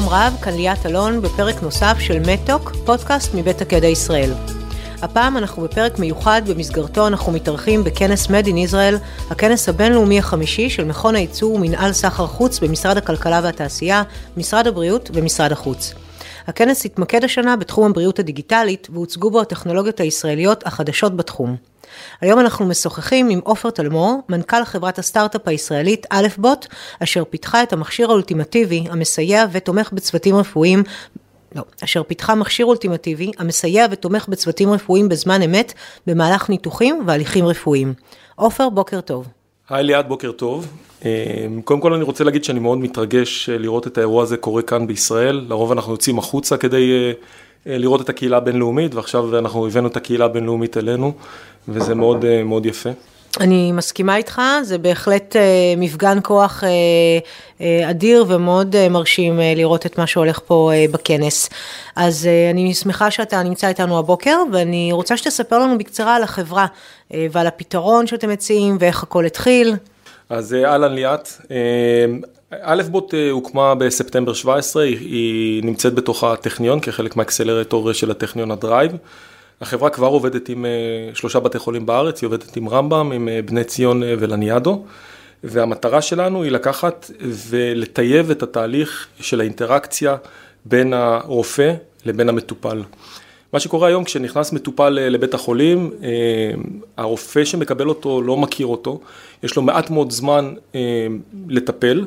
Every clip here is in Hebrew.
שלום רב, כאן ליאת אלון בפרק נוסף של מטוק, פודקאסט מבית הקדע ישראל. הפעם אנחנו בפרק מיוחד, במסגרתו אנחנו מתארחים בכנס Med in Israel, הכנס הבינלאומי החמישי של מכון הייצור ומנהל סחר חוץ במשרד הכלכלה והתעשייה, משרד הבריאות ומשרד החוץ. הכנס התמקד השנה בתחום הבריאות הדיגיטלית והוצגו בו הטכנולוגיות הישראליות החדשות בתחום. היום אנחנו משוחחים עם עופר תלמור, מנכ"ל חברת הסטארט-אפ הישראלית א' בוט, אשר פיתחה מכשיר אולטימטיבי המסייע ותומך בצוותים רפואיים בזמן אמת במהלך ניתוחים והליכים רפואיים. עופר, בוקר טוב. היי ליאת, בוקר טוב. קודם כל אני רוצה להגיד שאני מאוד מתרגש לראות את האירוע הזה קורה כאן בישראל. לרוב אנחנו יוצאים החוצה כדי לראות את הקהילה הבינלאומית, ועכשיו אנחנו הבאנו את הקהילה הבינלאומית אלינו, וזה מאוד מאוד יפה. אני מסכימה איתך, זה בהחלט מפגן כוח אדיר ומאוד מרשים לראות את מה שהולך פה בכנס. אז אני שמחה שאתה נמצא איתנו הבוקר, ואני רוצה שתספר לנו בקצרה על החברה ועל הפתרון שאתם מציעים ואיך הכל התחיל. אז אהלן ליאת, א' בוט הוקמה בספטמבר 17, היא נמצאת בתוך הטכניון כחלק מהאקסלרטור של הטכניון הדרייב. החברה כבר עובדת עם 3 בתי חולים בארץ, היא עובדת עם רמב"ם, עם בני ציון ולניאדו, והמטרה שלנו היא לקחת ולטייב את התהליך של האינטראקציה בין הרופא לבין המטופל. מה שקורה היום כשנכנס מטופל לבית החולים, הרופא שמקבל אותו לא מכיר אותו, יש לו מעט מאוד זמן לטפל,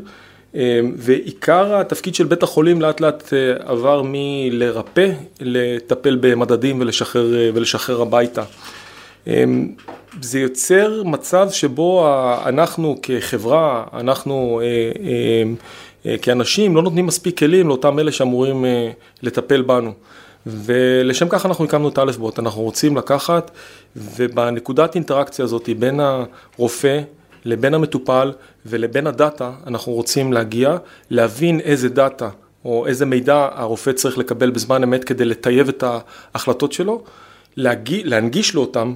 ועיקר התפקיד של בית החולים לאט לאט עבר מלרפא, לטפל במדדים ולשחרר הביתה. זה יוצר מצב שבו אנחנו כחברה, אנחנו כאנשים לא נותנים מספיק כלים לאותם אלה שאמורים לטפל בנו. ולשם כך אנחנו הקמנו את א' בוט, אנחנו רוצים לקחת ובנקודת אינטראקציה הזאת בין הרופא לבין המטופל ולבין הדאטה אנחנו רוצים להגיע, להבין איזה דאטה או איזה מידע הרופא צריך לקבל בזמן אמת כדי לטייב את ההחלטות שלו, להנגיש לו אותם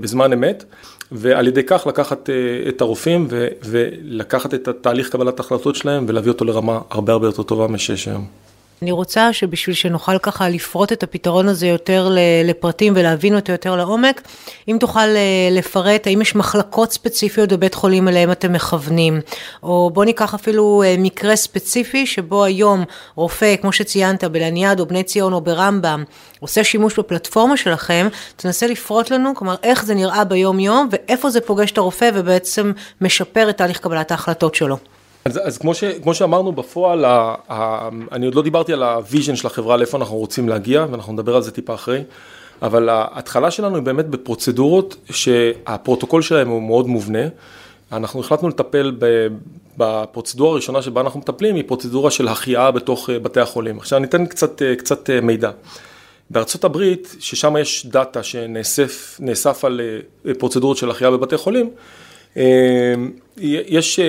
בזמן אמת, ועל ידי כך לקחת את הרופאים ולקחת את התהליך קבלת ההחלטות שלהם ולהביא אותו לרמה הרבה הרבה יותר טובה משש היום. אני רוצה שבשביל שנוכל ככה לפרוט את הפתרון הזה יותר לפרטים ולהבין אותו יותר לעומק, אם תוכל לפרט, האם יש מחלקות ספציפיות בבית חולים אליהם אתם מכוונים, או בוא ניקח אפילו מקרה ספציפי שבו היום רופא, כמו שציינת, בלניאד או בני ציון או ברמב"ם, עושה שימוש בפלטפורמה שלכם, תנסה לפרוט לנו, כלומר איך זה נראה ביום יום ואיפה זה פוגש את הרופא ובעצם משפר את תהליך קבלת ההחלטות שלו. אז כמו שאמרנו בפועל, אני עוד לא דיברתי על הוויז'ן של החברה, לאיפה אנחנו רוצים להגיע, ואנחנו נדבר על זה טיפה אחרי, אבל ההתחלה שלנו היא באמת בפרוצדורות שהפרוטוקול שלהם הוא מאוד מובנה. אנחנו החלטנו לטפל בפרוצדורה הראשונה שבה אנחנו מטפלים, היא פרוצדורה של החייאה בתוך בתי החולים. עכשיו ניתן קצת מידע. בארצות הברית, ששם יש דאטה שנאסף על פרוצדורות של החייאה בבתי חולים, יש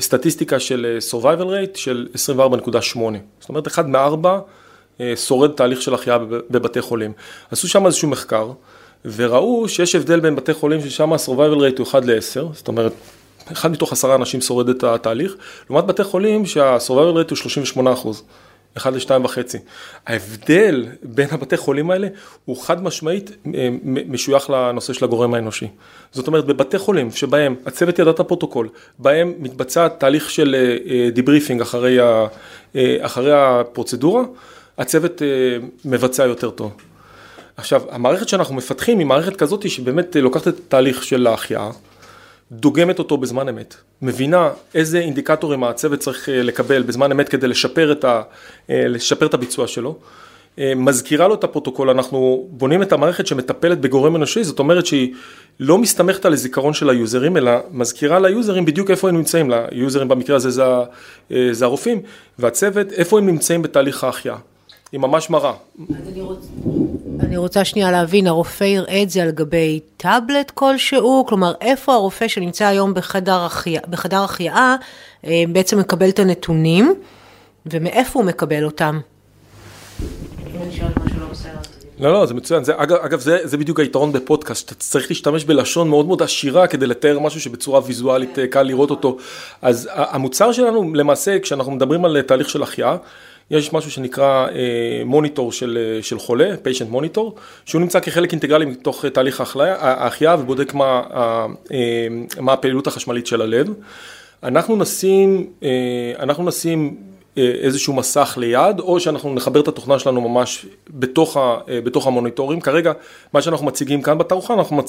סטטיסטיקה של survival rate של 24.8. זאת אומרת, 1 מ-4 שורד תהליך של החייאה בבתי חולים. עשו שם איזשהו מחקר, וראו שיש הבדל בין בתי חולים ששם ה-survival rate הוא 1 ל-10, זאת אומרת, 1 מתוך 10 אנשים שורד את התהליך, לעומת בתי חולים שה-survival rate הוא 38%. 1 ל-2.5. ההבדל בין הבתי חולים האלה הוא חד משמעית משוייך לנושא של הגורם האנושי. זאת אומרת, בבתי חולים שבהם הצוות ידע את הפרוטוקול, בהם מתבצע תהליך של דיבריפינג אחרי הפרוצדורה, הצוות מבצע יותר טוב. עכשיו, המערכת שאנחנו מפתחים היא מערכת כזאת שבאמת לוקחת את התהליך של ההחייאה, דוגמת אותו בזמן אמת, מבינה איזה אינדיקטורים הצוות צריך לקבל בזמן אמת כדי לשפר את הביצוע שלו, מזכירה לו את הפרוטוקול, אנחנו בונים את המערכת שמטפלת בגורם אנושי, זאת אומרת שהיא לא מסתמכת על הזיכרון של היוזרים, אלא מזכירה ליוזרים בדיוק איפה הם נמצאים, ליוזרים במקרה הזה זה הרופאים, והצוות איפה הם נמצאים בתהליך ההחייאה, היא ממש מראה. אני רוצה שנייה להבין, הרופא יראה את זה על גבי טאבלט כלשהו, כלומר איפה הרופא שנמצא היום בחדר החייאה בעצם מקבל את הנתונים, ומאיפה הוא מקבל אותם? לא, זה מצוין. אגב, זה בדיוק היתרון בפודקאסט, שאתה צריך להשתמש בלשון מאוד מאוד עשירה כדי לתאר משהו שבצורה ויזואלית קל לראות אותו. אז המוצר שלנו, למעשה, כשאנחנו מדברים על תהליך של החייאה, יש משהו שנקרא מוניטור של חולה, patient monitor, שהוא נמצא כחלק אינטגרלי מתוך תהליך ההחייאה ובודק מה הפעילות החשמלית של הלב. אנחנו נשים איזשהו מסך ליד, או שאנחנו נחבר את התוכנה שלנו ממש בתוך המוניטורים. כרגע, מה שאנחנו מציגים כאן בתערוכה, אנחנו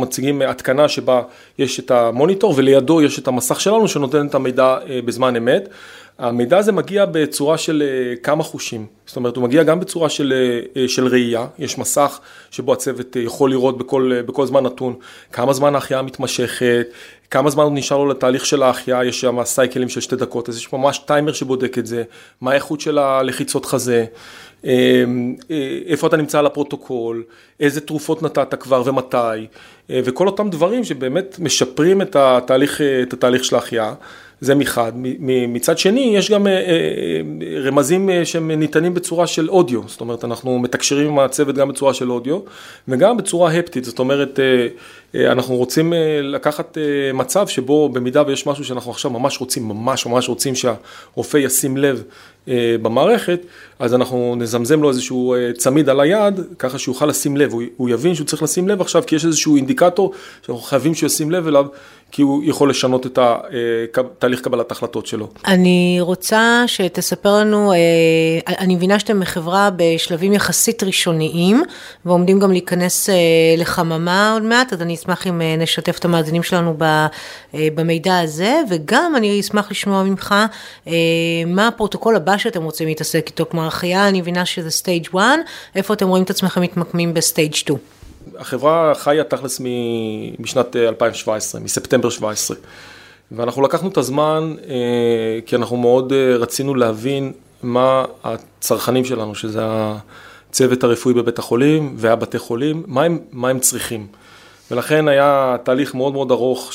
מציגים התקנה שבה יש את המוניטור, ולידו יש את המסך שלנו שנותן את המידע בזמן אמת. המידע הזה מגיע בצורה של כמה חושים. זאת אומרת, הוא מגיע גם בצורה של ראייה. יש מסך שבו הצוות יכול לראות בכל זמן נתון, כמה זמן ההחייאה מתמשכת, כמה זמן נשאר לו לתהליך של ההחייאה, יש שם סייקלים של 2 דקות, אז יש ממש טיימר שבודק את זה, מה האיכות של הלחיצות חזה, איפה אתה נמצא על הפרוטוקול, איזה תרופות נתת כבר ומתי, וכל אותם דברים שבאמת משפרים את התהליך של ההחייאה. זה מחד. מצד שני, יש גם רמזים שהם ניתנים בצורה של אודיו. זאת אומרת, אנחנו מתקשרים עם הצוות גם בצורה של אודיו, וגם בצורה הפטית. זאת אומרת, אנחנו רוצים לקחת מצב שבו, במידה ויש משהו שאנחנו עכשיו ממש רוצים שהרופא ישים לב במערכת, אז אנחנו נזמזם לו איזשהו צמיד על היד, ככה שיוכל לשים לב. הוא יבין שהוא צריך לשים לב עכשיו, כי יש איזשהו אינדיקטור שאנחנו חייבים שישים לב אליו, כי הוא יכול לשנות את תהליך קבלת ההחלטות שלו. אני רוצה שתספר לנו, אני מבינה שאתם מחברה בשלבים יחסית ראשוניים, ועומדים גם להיכנס לחממה עוד מעט, אז אני אשמח אם נשתף את המאזינים שלנו במידע הזה, וגם אני אשמח לשמוע ממך מה הפרוטוקול הבא שאתם רוצים להתעסק איתו, כלומר החייאה, אני מבינה שזה סטייג' 1, איפה אתם רואים את עצמכם מתמקמים בסטייג' 2? החברה חיה תכלס משנת 2017, מספטמבר 17, ואנחנו לקחנו את הזמן, כי אנחנו מאוד רצינו להבין מה הצרכנים שלנו, שזה הצוות הרפואי בבית החולים והבתי חולים, מה הם צריכים. ולכן היה תהליך מאוד מאוד ארוך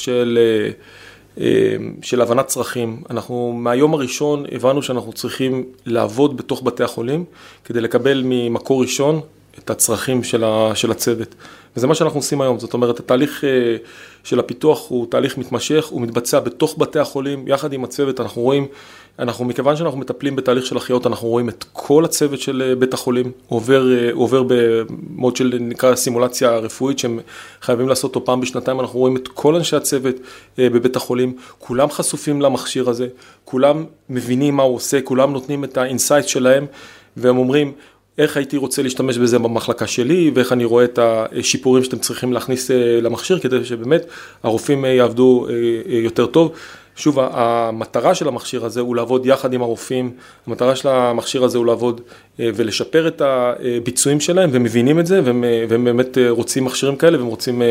של הבנת צרכים. אנחנו מהיום הראשון הבנו שאנחנו צריכים לעבוד בתוך בתי החולים, כדי לקבל ממקור ראשון את הצרכים של הצוות. וזה מה שאנחנו עושים היום. זאת אומרת, התהליך של הפיתוח הוא תהליך מתמשך, הוא מתבצע בתוך בתי החולים, יחד עם הצוות. מכיוון שאנחנו מטפלים בתהליך של החיות, אנחנו רואים את כל הצוות של בית החולים, עובר במוד של נקרא סימולציה רפואית, שהם חייבים לעשות אותו פעם בשנתיים. אנחנו רואים את כל אנשי הצוות בבית החולים, כולם חשופים למכשיר הזה, כולם מבינים מה הוא עושה, כולם נותנים את האינסייט שלהם, והם אומרים, איך הייתי רוצה להשתמש בזה במחלקה שלי, ואיך אני רואה את השיפורים שאתם צריכים להכניס למכשיר, כדי שבאמת הרופאים יעבדו יותר טוב. שוב, המטרה של המכשיר הזה הוא לעבוד יחד עם הרופאים, המטרה של המכשיר הזה הוא לעבוד ולשפר את הביצועים שלהם, והם מבינים את זה, והם באמת רוצים מכשירים כאלה, והם רוצים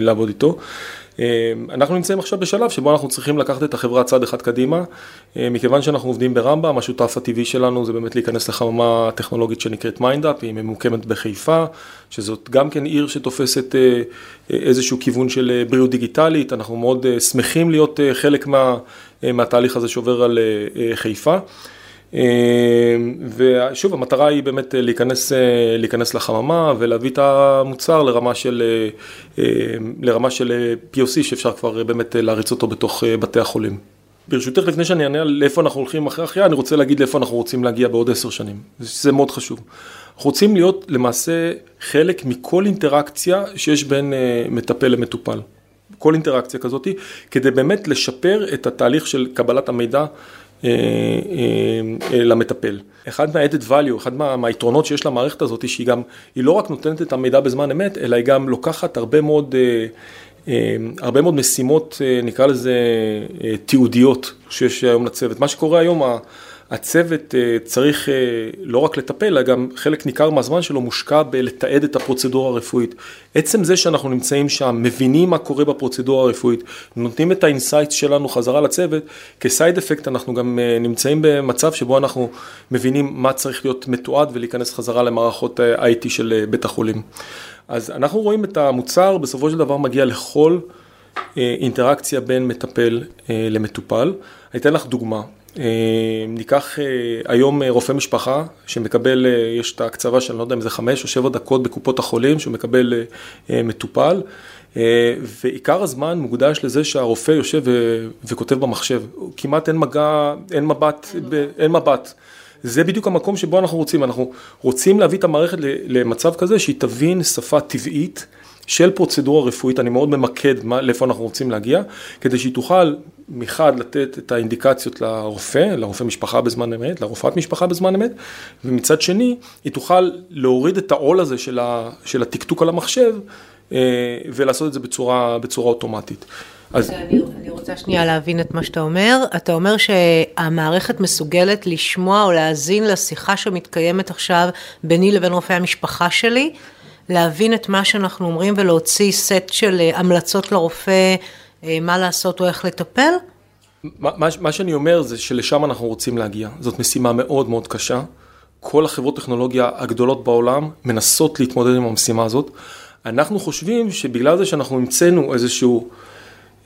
לעבוד איתו. אנחנו נמצאים עכשיו בשלב שבו אנחנו צריכים לקחת את החברה צעד אחד קדימה, מכיוון שאנחנו עובדים ברמב"ם, השותף הטבעי שלנו זה באמת להיכנס לחממה טכנולוגית שנקראת MindAP, היא ממוקמת בחיפה, שזאת גם כן עיר שתופסת איזשהו כיוון של בריאות דיגיטלית. אנחנו מאוד שמחים להיות חלק מהתהליך הזה שעובר על חיפה, ושוב, המטרה היא באמת להיכנס לחממה ולהביא את המוצר לרמה של POC שאפשר כבר באמת להריץ אותו בתוך בתי החולים. ברשותך, לפני שאני אענה לאיפה אנחנו הולכים אחרי החייאה, אני רוצה להגיד לאיפה אנחנו רוצים להגיע בעוד 10 שנים. זה מאוד חשוב. אנחנו רוצים להיות למעשה חלק מכל אינטראקציה שיש בין מטפל למטופל. כל אינטראקציה כזאת, כדי באמת לשפר את התהליך של קבלת המידע למטפל. אחד מה-added value, אחד מהיתרונות שיש למערכת הזאת, שהיא גם, היא לא רק נותנת את המידע בזמן אמת, אלא היא גם לוקחת הרבה מאוד משימות, נקרא לזה תיעודיות, שיש היום לצוות. מה שקורה היום, הצוות צריך לא רק לטפל, אלא גם חלק ניכר מהזמן שלו מושקע בלתעד את הפרוצדורה הרפואית. עצם זה שאנחנו נמצאים שם, מבינים מה קורה בפרוצדורה הרפואית, נותנים את האינסייט שלנו חזרה לצוות, כסייד אפקט אנחנו גם נמצאים במצב שבו אנחנו מבינים מה צריך להיות מתועד ולהיכנס חזרה למערכות IT של בית החולים. אז אנחנו רואים את המוצר, בסופו של דבר מגיע לכל אינטראקציה בין מטפל למטופל. אני אתן לך דוגמה. ניקח היום רופא משפחה שמקבל, יש את הקצבה שאני לא יודע אם זה 5 או 7 דקות בקופות החולים שהוא מקבל מטופל, ועיקר הזמן מוקדש לזה שהרופא יושב וכותב במחשב, כמעט אין מגע, אין מבט. זה בדיוק המקום שבו אנחנו רוצים להביא את המערכת למצב כזה שהיא תבין שפה טבעית של פרוצדורה רפואית. אני מאוד ממקד לאיפה אנחנו רוצים להגיע, כדי שהיא תוכל מחד לתת את האינדיקציות לרופא משפחה בזמן אמת, לרופאת משפחה בזמן אמת, ומצד שני היא תוכל להוריד את העול הזה של התקתוק על המחשב, ולעשות את זה בצורה אוטומטית. אז אני רוצה שנייה להבין את מה שאתה אומר. אתה אומר שהמערכת מסוגלת לשמוע או להאזין לשיחה שמתקיימת עכשיו ביני לבין רופא המשפחה שלי, להבין את מה שאנחנו אומרים ולהוציא סט של המלצות לרופא, מה לעשות או איך לטפל? מה שאני אומר זה שלשם אנחנו רוצים להגיע. זאת משימה מאוד מאוד קשה. כל החברות טכנולוגיה הגדולות בעולם מנסות להתמודד עם המשימה הזאת. אנחנו חושבים שבגלל זה שאנחנו המצאנו איזשהו,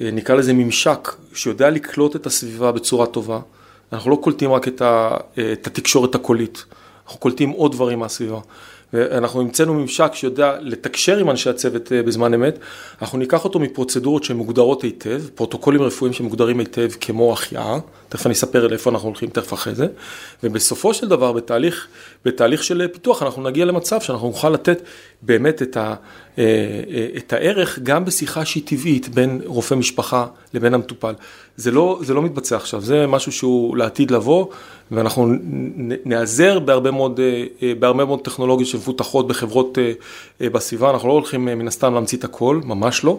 נקרא לזה ממשק, שיודע לקלוט את הסביבה בצורה טובה, אנחנו לא קולטים רק את התקשורת הקולית, אנחנו קולטים עוד דברים מהסביבה. ואנחנו המצאנו ממשק שיודע לתקשר עם אנשי הצוות בזמן אמת, אנחנו ניקח אותו מפרוצדורות שמוגדרות היטב, פרוטוקולים רפואיים שמוגדרים היטב כמו החייאה, תכף אני אספר לאיפה אנחנו הולכים תכף אחרי זה, ובסופו של דבר בתהליך של פיתוח אנחנו נגיע למצב שאנחנו נוכל לתת באמת את הערך גם בשיחה שהיא טבעית בין רופא משפחה לבין המטופל. זה לא מתבצע עכשיו, זה משהו שהוא לעתיד לבוא, ואנחנו נעזר בהרבה מאוד טכנולוגיות שמפותחות בחברות בסביבה. אנחנו לא הולכים מן הסתם להמציא את הכל, ממש לא,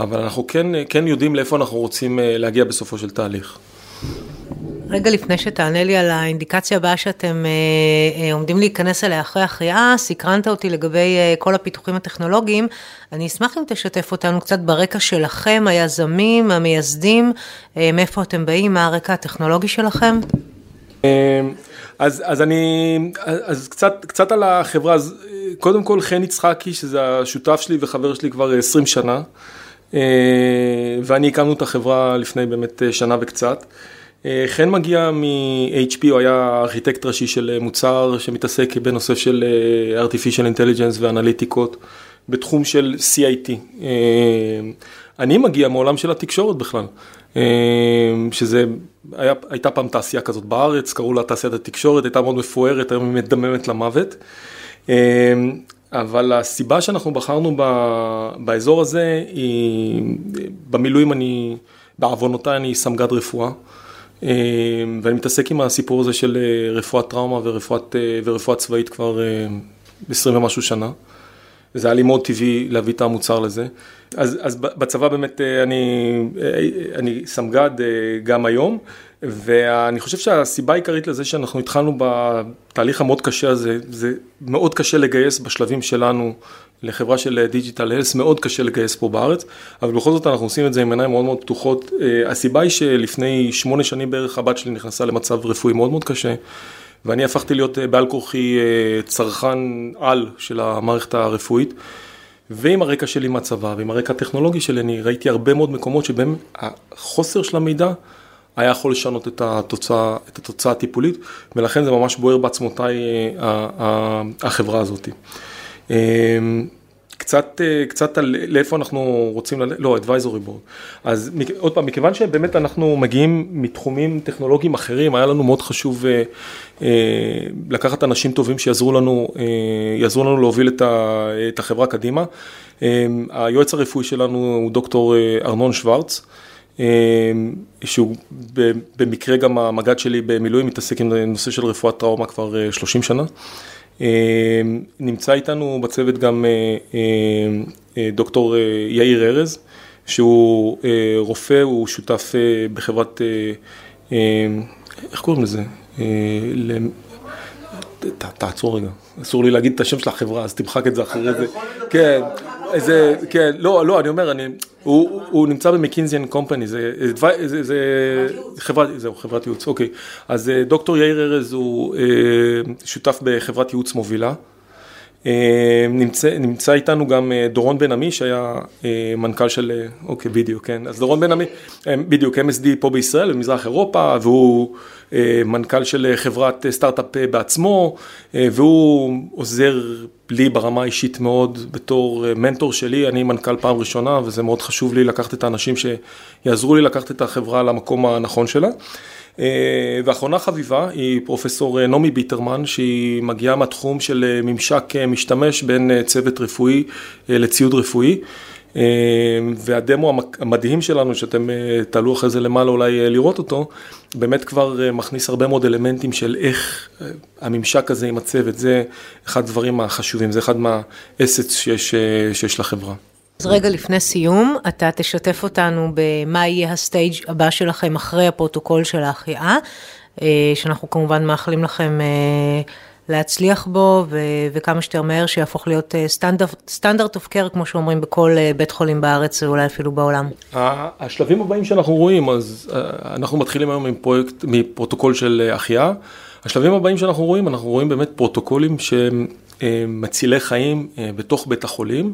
אבל אנחנו כן יודעים לאיפה אנחנו רוצים להגיע בסופו של תהליך. רגע לפני שתענה לי על האינדיקציה הבאה שאתם עומדים להיכנס אליה אחרי החייאה, סקרנת אותי לגבי כל הפיתוחים הטכנולוגיים, אני אשמח אם תשתף אותנו קצת ברקע שלכם, היזמים, המייסדים, מאיפה אתם באים, מה הרקע הטכנולוגי שלכם? אז קצת על החברה, אז קודם כל חן יצחקי, שזה השותף שלי וחבר שלי כבר 20 שנה, ואני הקמנו את החברה לפני באמת שנה וקצת. חן מגיע מ-HP, הוא היה ארכיטקט ראשי של מוצר שמתעסק בנושא של Artificial Intelligence ואנליטיקות בתחום של CIT. אני מגיע מעולם של התקשורת בכלל, שזה הייתה פעם תעשייה כזאת בארץ, קראו לה תעשיית התקשורת, הייתה מאוד מפוארת, היום היא מדממת למוות. אבל הסיבה שאנחנו בחרנו באזור הזה היא, במילואים בעוונותיי אני סמג"ד רפואה, ואני מתעסק עם הסיפור הזה של רפואת טראומה ורפואה צבאית כבר 20 ומשהו שנה. זה היה לי מאוד טבעי להביא את המוצר לזה. אז בצבא באמת אני סמג"ד גם היום, ואני חושב שהסיבה העיקרית לזה שאנחנו התחלנו בתהליך המאוד קשה הזה, זה מאוד קשה לגייס בשלבים שלנו לחברה של דיג'יטל הלס, מאוד קשה לגייס פה בארץ, אבל בכל זאת אנחנו עושים את זה עם עיניים מאוד מאוד פתוחות. הסיבה היא שלפני 8 שנים בערך הבת שלי נכנסה למצב רפואי מאוד מאוד קשה, ואני הפכתי להיות בעל כורחי צרכן על של המערכת הרפואית, ועם הרקע שלי מהצבא ועם הרקע הטכנולוגי שלי, אני ראיתי הרבה מאוד מקומות שבהם החוסר של המידע היה יכול לשנות את התוצאה הטיפולית, ולכן זה ממש בוער בעצמותיי החברה הזאת. קצת לאיפה אנחנו רוצים, advisory board. אז עוד פעם, מכיוון שבאמת אנחנו מגיעים מתחומים טכנולוגיים אחרים, היה לנו מאוד חשוב לקחת אנשים טובים שיעזרו לנו להוביל את החברה קדימה. היועץ הרפואי שלנו הוא דוקטור ארנון שוורץ, שהוא במקרה גם המג"ד שלי במילואים, מתעסק עם נושא של רפואת טראומה כבר 30 שנה. נמצא איתנו בצוות גם דוקטור יאיר ארז, שהוא רופא, הוא שותף בחברת, איך קוראים לזה? תעצור רגע, אסור לי להגיד את השם של החברה, אז תמחק את זה אחרי זה. כן, לא, אני אומר, הוא נמצא במקינזיאן קומפני, זה חברת ייעוץ, אוקיי. אז דוקטור יאיר ארז הוא שותף בחברת ייעוץ מובילה, נמצא איתנו גם דורון בנעמי, שהיה מנכ"ל של אוקיי וידאו, כן? אז דורון בנעמי, בדיוק MSD פה בישראל, במזרח אירופה, והוא מנכ"ל של חברת סטארט-אפ בעצמו, והוא עוזר לי ברמה אישית מאוד בתור מנטור שלי. אני מנכ"ל פעם ראשונה, וזה מאוד חשוב לי לקחת את האנשים שיעזרו לי לקחת את החברה למקום הנכון שלה. ואחרונה חביבה היא פרופסור נעמי ביטרמן, שהיא מגיעה מהתחום של ממשק משתמש בין צוות רפואי לציוד רפואי, והדמו המדהים שלנו שאתם תעלו אחרי זה למעלה אולי לראות אותו, באמת כבר מכניס הרבה מאוד אלמנטים של איך הממשק הזה עם הצוות. זה אחד הדברים החשובים, זה אחד מהאסטס שיש לחברה. אז רגע לפני סיום, אתה תשתף אותנו במה יהיה הסטייג' הבא שלכם אחרי הפרוטוקול של ההחייאה, שאנחנו כמובן מאחלים לכם להצליח בו, וכמה שתר מהר שיהפוך להיות סטנדרט אוף קר, כמו שאומרים בכל בית חולים בארץ, אולי אפילו בעולם. השלבים הבאים שאנחנו רואים, אז אנחנו מתחילים היום עם פרויקט, מפרוטוקול של החייאה. השלבים הבאים שאנחנו רואים, אנחנו רואים באמת פרוטוקולים שמצילי חיים בתוך בית החולים,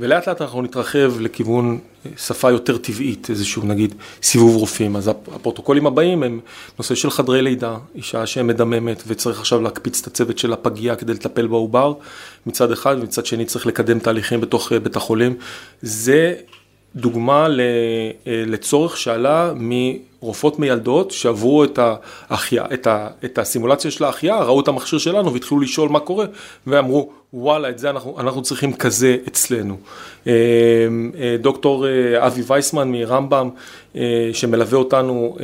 ולאט לאט אנחנו נתרחב לכיוון שפה יותר טבעית, איזשהו נגיד סיבוב רופאים. אז הפרוטוקולים הבאים הם נושא של חדרי לידה, אישה שמדממת וצריך עכשיו להקפיץ את הצוות של הפגייה כדי לטפל בעובר מצד אחד, ומצד שני צריך לקדם תהליכים בתוך בית החולים. זה דוגמה לצורך שעלה מרופאות מילדות שעברו את הסימולציה של ההחייאה, ראו את המכשיר שלנו והתחילו לשאול מה קורה, ואמרו, וואלה, את זה אנחנו צריכים כזה אצלנו. דוקטור אבי וייסמן מרמב"ם, שמלווה אותנו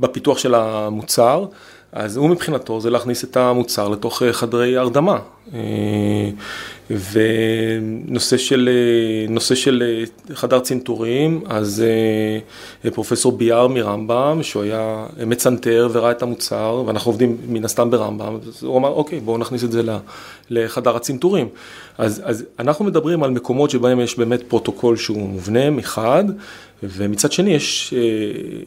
בפיתוח של המוצר, אז הוא מבחינתו זה להכניס את המוצר לתוך חדרי הרדמה. ונושא של חדר צנתורים, אז פרופסור ביאר מרמב"ם, שהוא היה מצנתר וראה את המוצר, ואנחנו עובדים מן הסתם ברמב"ם, הוא אמר, אוקיי, בואו נכניס את זה לחדר הצנתורים. אז אנחנו מדברים על מקומות שבהם יש באמת פרוטוקול שהוא מובנה מחד, ומצד שני יש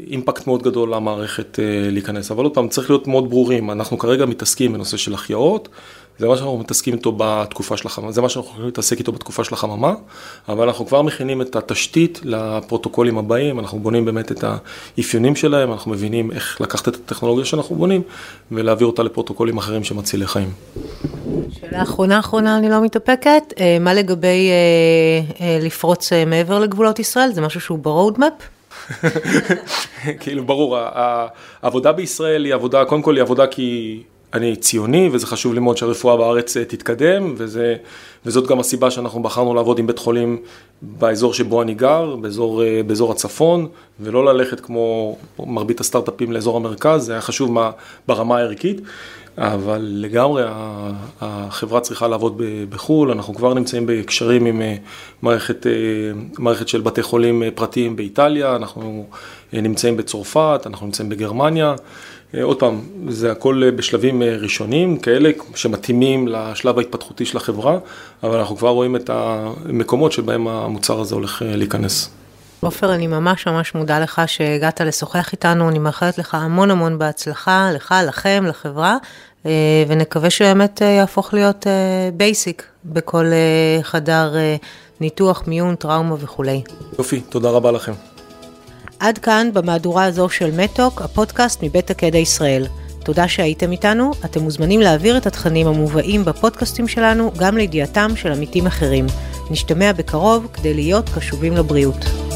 אימפקט מאוד גדול למערכת להיכנס. אבל עוד פעם, צריך להיות מאוד ברורים. אנחנו כרגע מתעסקים בנושא של החייאות, זה מה שאנחנו מתעסקים איתו בתקופה של החממה, זה מה שאנחנו יכולים להתעסק איתו בתקופה של החממה, אבל אנחנו כבר מכינים את התשתית לפרוטוקולים הבאים, אנחנו בונים באמת את האפיונים שלהם, אנחנו מבינים איך לקחת את הטכנולוגיה שאנחנו בונים, ולהעביר אותה לפרוטוקולים אחרים שמצילי חיים. שאלה אחרונה, אני לא מתאפקת, מה לגבי לפרוץ מעבר לגבולות ישראל, זה משהו שהוא ברודמפ? כאילו ברור, העבודה בישראל היא עבודה, קודם כל היא עבודה כי אני ציוני, וזה חשוב לי מאוד שהרפואה בארץ תתקדם, וזאת גם הסיבה שאנחנו בחרנו לעבוד עם בית חולים באזור שבו אני גר, באזור הצפון, ולא ללכת כמו מרבית הסטארט-אפים לאזור המרכז, זה היה חשוב ברמה הערכית, אבל לגמרי החברה צריכה לעבוד בחול, אנחנו כבר נמצאים בקשרים עם מערכת של בתי חולים פרטיים באיטליה, אנחנו נמצאים בצרפת, אנחנו נמצאים בגרמניה, עוד פעם, זה הכל בשלבים ראשונים, כאלה שמתאימים לשלב ההתפתחותי של החברה, אבל אנחנו כבר רואים את המקומות שבהם המוצר הזה הולך להיכנס. עופר, אני ממש מודה לך שהגעת לשוחח איתנו, אני מאחלת לך המון בהצלחה, לך, לכם, לחברה, ונקווה שבאמת יהפוך להיות בייסיק בכל חדר ניתוח, מיון, טראומה וכו'. יופי, תודה רבה לכם. עד כאן במהדורה הזו של מטוק, הפודקאסט מבית הקדע ישראל. תודה שהייתם איתנו, אתם מוזמנים להעביר את התכנים המובאים בפודקאסטים שלנו גם לידיעתם של עמיתים אחרים. נשתמע בקרוב כדי להיות קשובים לבריאות.